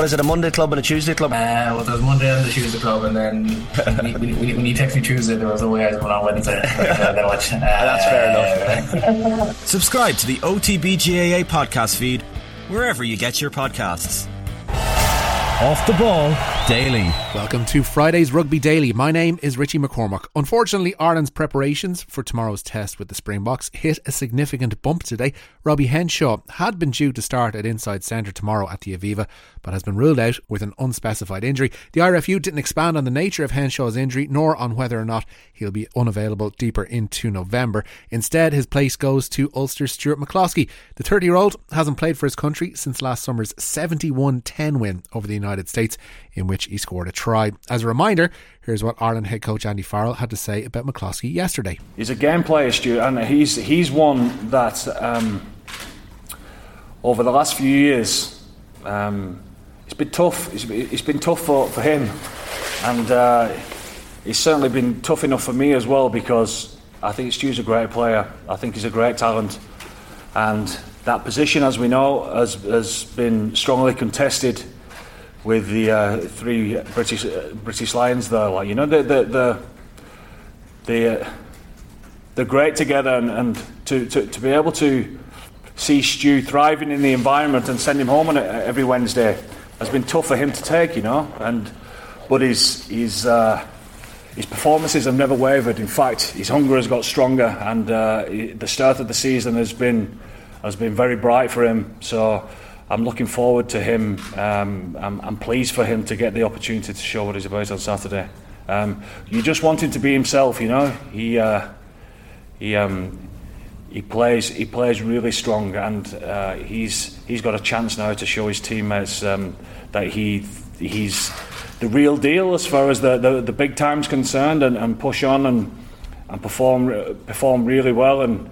What is it, a Monday club and a Tuesday club? Well, there's Monday and the Tuesday club, and then when you text me Tuesday, there was no way I was going on Wednesday. That's fair enough. Subscribe to the OTBGAA podcast feed wherever you get your podcasts. Off the ball daily. Welcome to Friday's Rugby Daily. My name is Richie McCormack. Unfortunately, Ireland's preparations for tomorrow's test with the Springboks hit a significant bump today. Robbie Henshaw had been due to start at inside centre tomorrow at the Aviva, but has been ruled out with an unspecified injury. The IRFU didn't expand on the nature of Henshaw's injury, nor on whether or not he'll be unavailable deeper into November. Instead, his place goes to Ulster's Stuart McCloskey. The 30-year-old hasn't played for his country since last summer's 71-10 win over the United States, in which he scored a try. As a reminder, here's what Ireland head coach Andy Farrell had to say about McCloskey yesterday. He's a game player, Stuart, and he's one that over the last few years it's been tough. It's been tough for him, and it's certainly been tough enough for me as well, because I think Stu's a great player. I think he's a great talent, and that position, as we know, has been strongly contested with the three British Lions there. Like, you know, they're great together, and to be able to see Stu thriving in the environment and send him home on every Wednesday has been tough for him to take, you know. But his performances have never wavered. In fact, his hunger has got stronger, and the start of the season has been very bright for him. So I'm looking forward to him. I'm pleased for him to get the opportunity to show what he's about on Saturday. You just want him to be himself, you know. He plays really strong, and he's got a chance now to show his teammates that he's the real deal as far as the big time's concerned, and push on and perform really well, and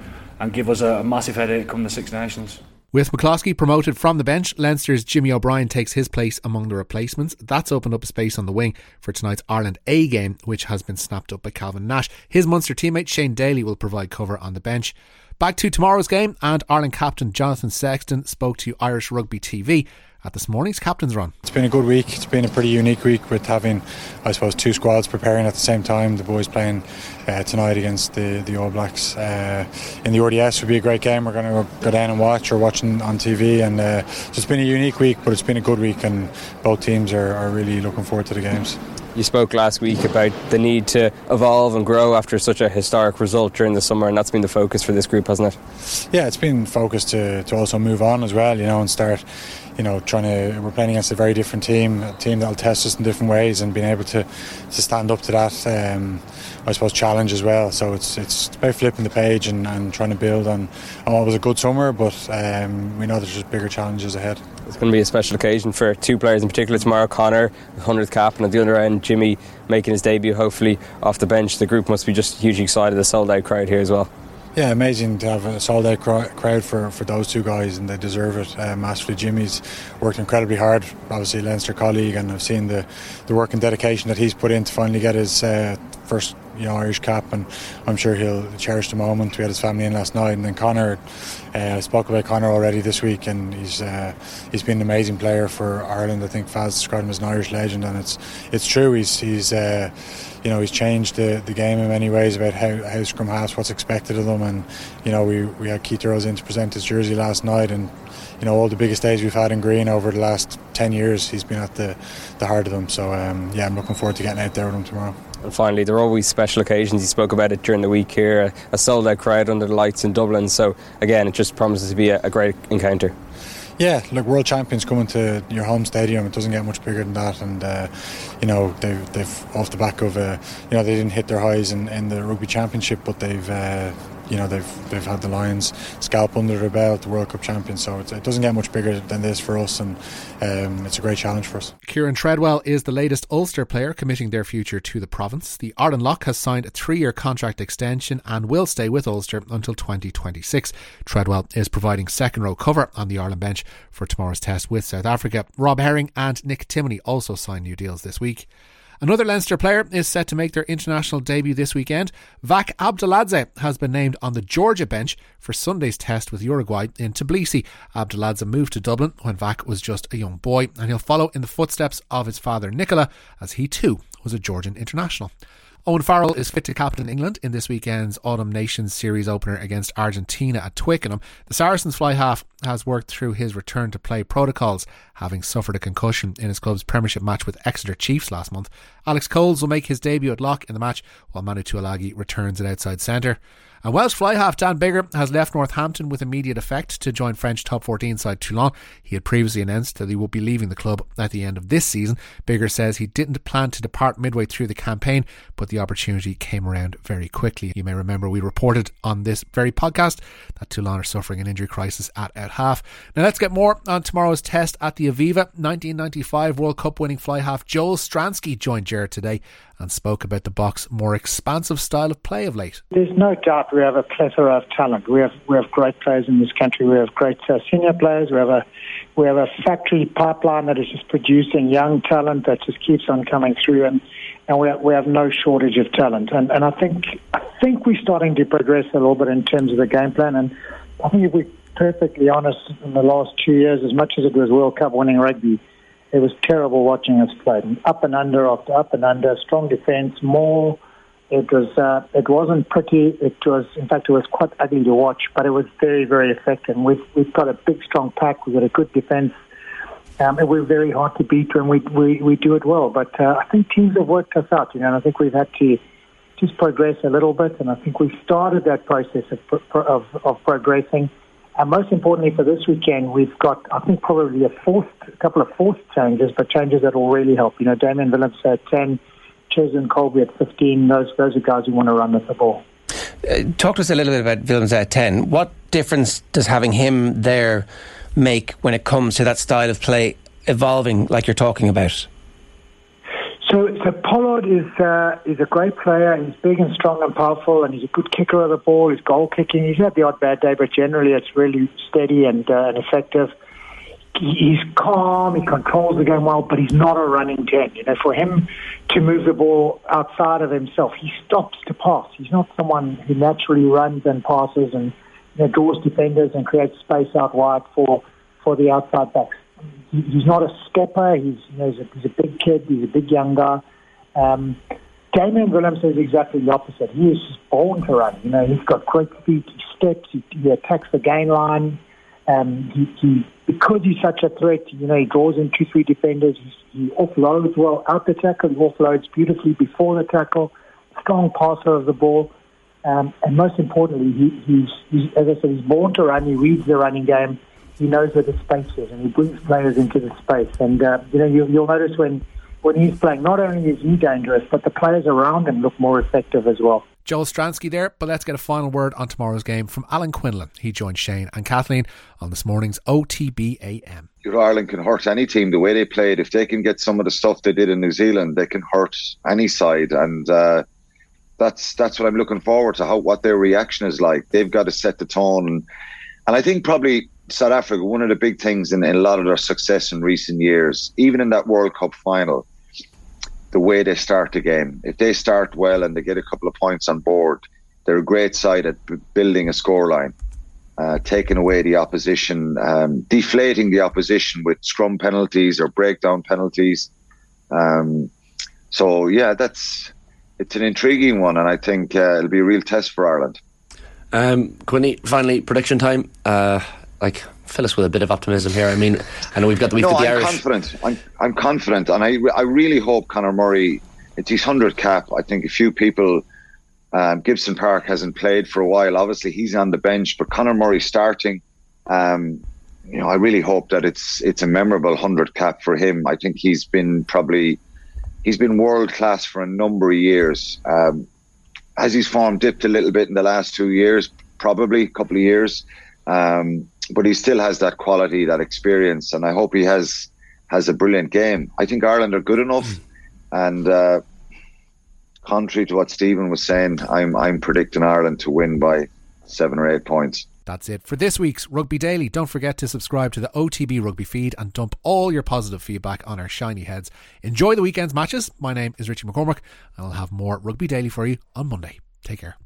give us a massive headache come the Six Nations. With McCloskey promoted from the bench, Leinster's Jimmy O'Brien takes his place among the replacements. That's opened up space on the wing for tonight's Ireland A game, which has been snapped up by Calvin Nash. His Munster teammate Shane Daly will provide cover on the bench. Back to tomorrow's game, and Ireland captain Jonathan Sexton spoke to Irish Rugby TV at this morning's captain's run. It's been a good week. It's been a pretty unique week, with having, I suppose, two squads preparing at the same time. The boys playing tonight against the All Blacks in the RDS. Would be a great game. We're going to go down and watch, or watching on TV, and so it's been a unique week, but it's been a good week, and both teams are really looking forward to the games. You spoke last week about the need to evolve and grow after such a historic result during the summer, and that's been the focus for this group, hasn't it? Yeah, it's been focused to also move on as well, you know, and start, you know, we're playing against a very different team, a team that'll test us in different ways, and being able to stand up to that, I suppose, challenge as well. So it's about flipping the page and trying to build on what was a good summer, but we know there's just bigger challenges ahead. It's going to be a special occasion for two players in particular tomorrow. Conor, 100th cap, and at the other end, Jimmy making his debut, hopefully, off the bench. The group must be just hugely excited, the sold-out crowd here as well. Yeah, amazing to have a sold-out crowd for those two guys, and they deserve it massively. Jimmy's worked incredibly hard, obviously a Leinster colleague, and I've seen the work and dedication that he's put in to finally get his first, you know, Irish cap, and I'm sure he'll cherish the moment. We had his family in last night, and then Conor, I spoke about Conor already this week, and he's been an amazing player for Ireland. I think Faz described him as an Irish legend, and it's true. He's you know, he's changed the game in many ways about how scrum halves, what's expected of them, and you know, we had Keith Earls in to present his jersey last night, and you know, all the biggest days we've had in green over the last 10 years, he's been at the heart of them. So yeah, I'm looking forward to getting out there with him tomorrow. And finally, there are always special occasions. You spoke about it during the week here, a sold-out crowd under the lights in Dublin. So again, it just promises to be a great encounter. Yeah, look, world champions coming to your home stadium, it doesn't get much bigger than that, and you know, they've off the back of you know, they didn't hit their highs in the rugby championship, but they've you know, they've had the Lions scalp under their belt, the World Cup champions, so it doesn't get much bigger than this for us, and it's a great challenge for us. Kieran Treadwell is the latest Ulster player committing their future to the province. The Ireland lock has signed a 3-year contract extension and will stay with Ulster until 2026. Treadwell is providing second row cover on the Ireland bench for tomorrow's test with South Africa. Rob Herring and Nick Timoney also signed new deals this week. Another Leinster player is set to make their international debut this weekend. Vak Abdeladze has been named on the Georgia bench for Sunday's test with Uruguay in Tbilisi. Abdeladze moved to Dublin when Vak was just a young boy, and he'll follow in the footsteps of his father Nicola, as he too was a Georgian international. Owen Farrell is fit to captain England in this weekend's Autumn Nations Series opener against Argentina at Twickenham. The Saracens fly half has worked through his return to play protocols, having suffered a concussion in his club's Premiership match with Exeter Chiefs last month. Alex Coles will make his debut at lock in the match, while Manu Tuilagi returns at outside centre. And Welsh fly half Dan Biggar has left Northampton with immediate effect to join French top 14 side Toulon. He had previously announced that he would be leaving the club at the end of this season. Biggar says he didn't plan to depart midway through the campaign, but the opportunity came around very quickly. You may remember we reported on this very podcast that Toulon are suffering an injury crisis at out half. Now let's get more on tomorrow's test at the Aviva. 1995 World Cup winning fly half Joel Stransky joined Gerard today and spoke about the Boks' more expansive style of play of late. There's no doubt we have a plethora of talent. We have great players in this country. We have great senior players. We have a factory pipeline that is just producing young talent that just keeps on coming through, and we have no shortage of talent. And I think we're starting to progress a little bit in terms of the game plan. And I think if we're perfectly honest, in the last 2 years, as much as it was World Cup winning rugby, it was terrible watching us play. Up and under after up and under, strong defence, more. It wasn't pretty. In fact, it was quite ugly to watch, but it was very, very effective. We've got a big, strong pack. We've got a good defence. And we're very hard to beat when we do it well. But I think teams have worked us out, and I think we've had to just progress a little bit. And I think we've started that process of progressing. And most importantly for this weekend, we've got, I think, probably a couple of forced changes, but changes that will really help. Damien Willems at 10, Cheslin Colby at 15, those are guys who want to run with the ball. Talk to us a little bit about Willems at 10. What difference does having him there make when it comes to that style of play evolving like you're talking about? So Pollard is a great player. He's big and strong and powerful, and he's a good kicker of the ball. He's goal kicking. He's had the odd bad day, but generally it's really steady and effective. He's calm. He controls the game well, but he's not a running 10. For him to move the ball outside of himself, he stops to pass. He's not someone who naturally runs and passes and draws defenders and creates space out wide for the outside backs. He's not a stepper. He's a big kid. He's a big young guy. Damien Willems is exactly the opposite. He is born to run. He's got great feet. He steps. He attacks the gain line. Because he's such a threat, he draws in 2-3 defenders. He offloads well out the tackle. He offloads beautifully before the tackle. Strong passer of the ball. And most importantly, he's, as I said, he's born to run. He reads the running game. He knows where the space is, and he brings players into the space. And, you'll notice when he's playing, not only is he dangerous, but the players around him look more effective as well. Joel Stransky there, but let's get a final word on tomorrow's game from Alan Quinlan. He joined Shane and Kathleen on this morning's OTBAM. Ireland can hurt any team the way they played. If they can get some of the stuff they did in New Zealand, they can hurt any side. And that's what I'm looking forward to, what their reaction is like. They've got to set the tone. And I think probably South Africa, one of the big things in a lot of their success in recent years, even in that World Cup final, the way they start the game. If they start well and they get a couple of points on board, they're a great side at building a scoreline, taking away the opposition, deflating the opposition with scrum penalties or breakdown penalties. It's an intriguing one, and I think it'll be a real test for Ireland. Quinny, finally, prediction time. Fill us with a bit of optimism here. I mean, I know we've got the Irish. I'm confident, and I really hope Conor Murray, it's his 100th cap. I think a few people, Gibson Park hasn't played for a while. Obviously, he's on the bench, but Conor Murray starting. I really hope that it's a memorable 100th cap for him. I think he's been world class for a number of years. Has his form dipped a little bit in the last 2 years? Probably a couple of years. But he still has that quality, that experience, and I hope he has a brilliant game. I think Ireland are good enough, and contrary to what Stephen was saying, I'm predicting Ireland to win by 7 or 8 points. That's it for this week's Rugby Daily. Don't forget to subscribe to the OTB Rugby feed and dump all your positive feedback on our shiny heads. Enjoy the weekend's matches. My name is Richie McCormack, and I'll have more Rugby Daily for you on Monday. Take care.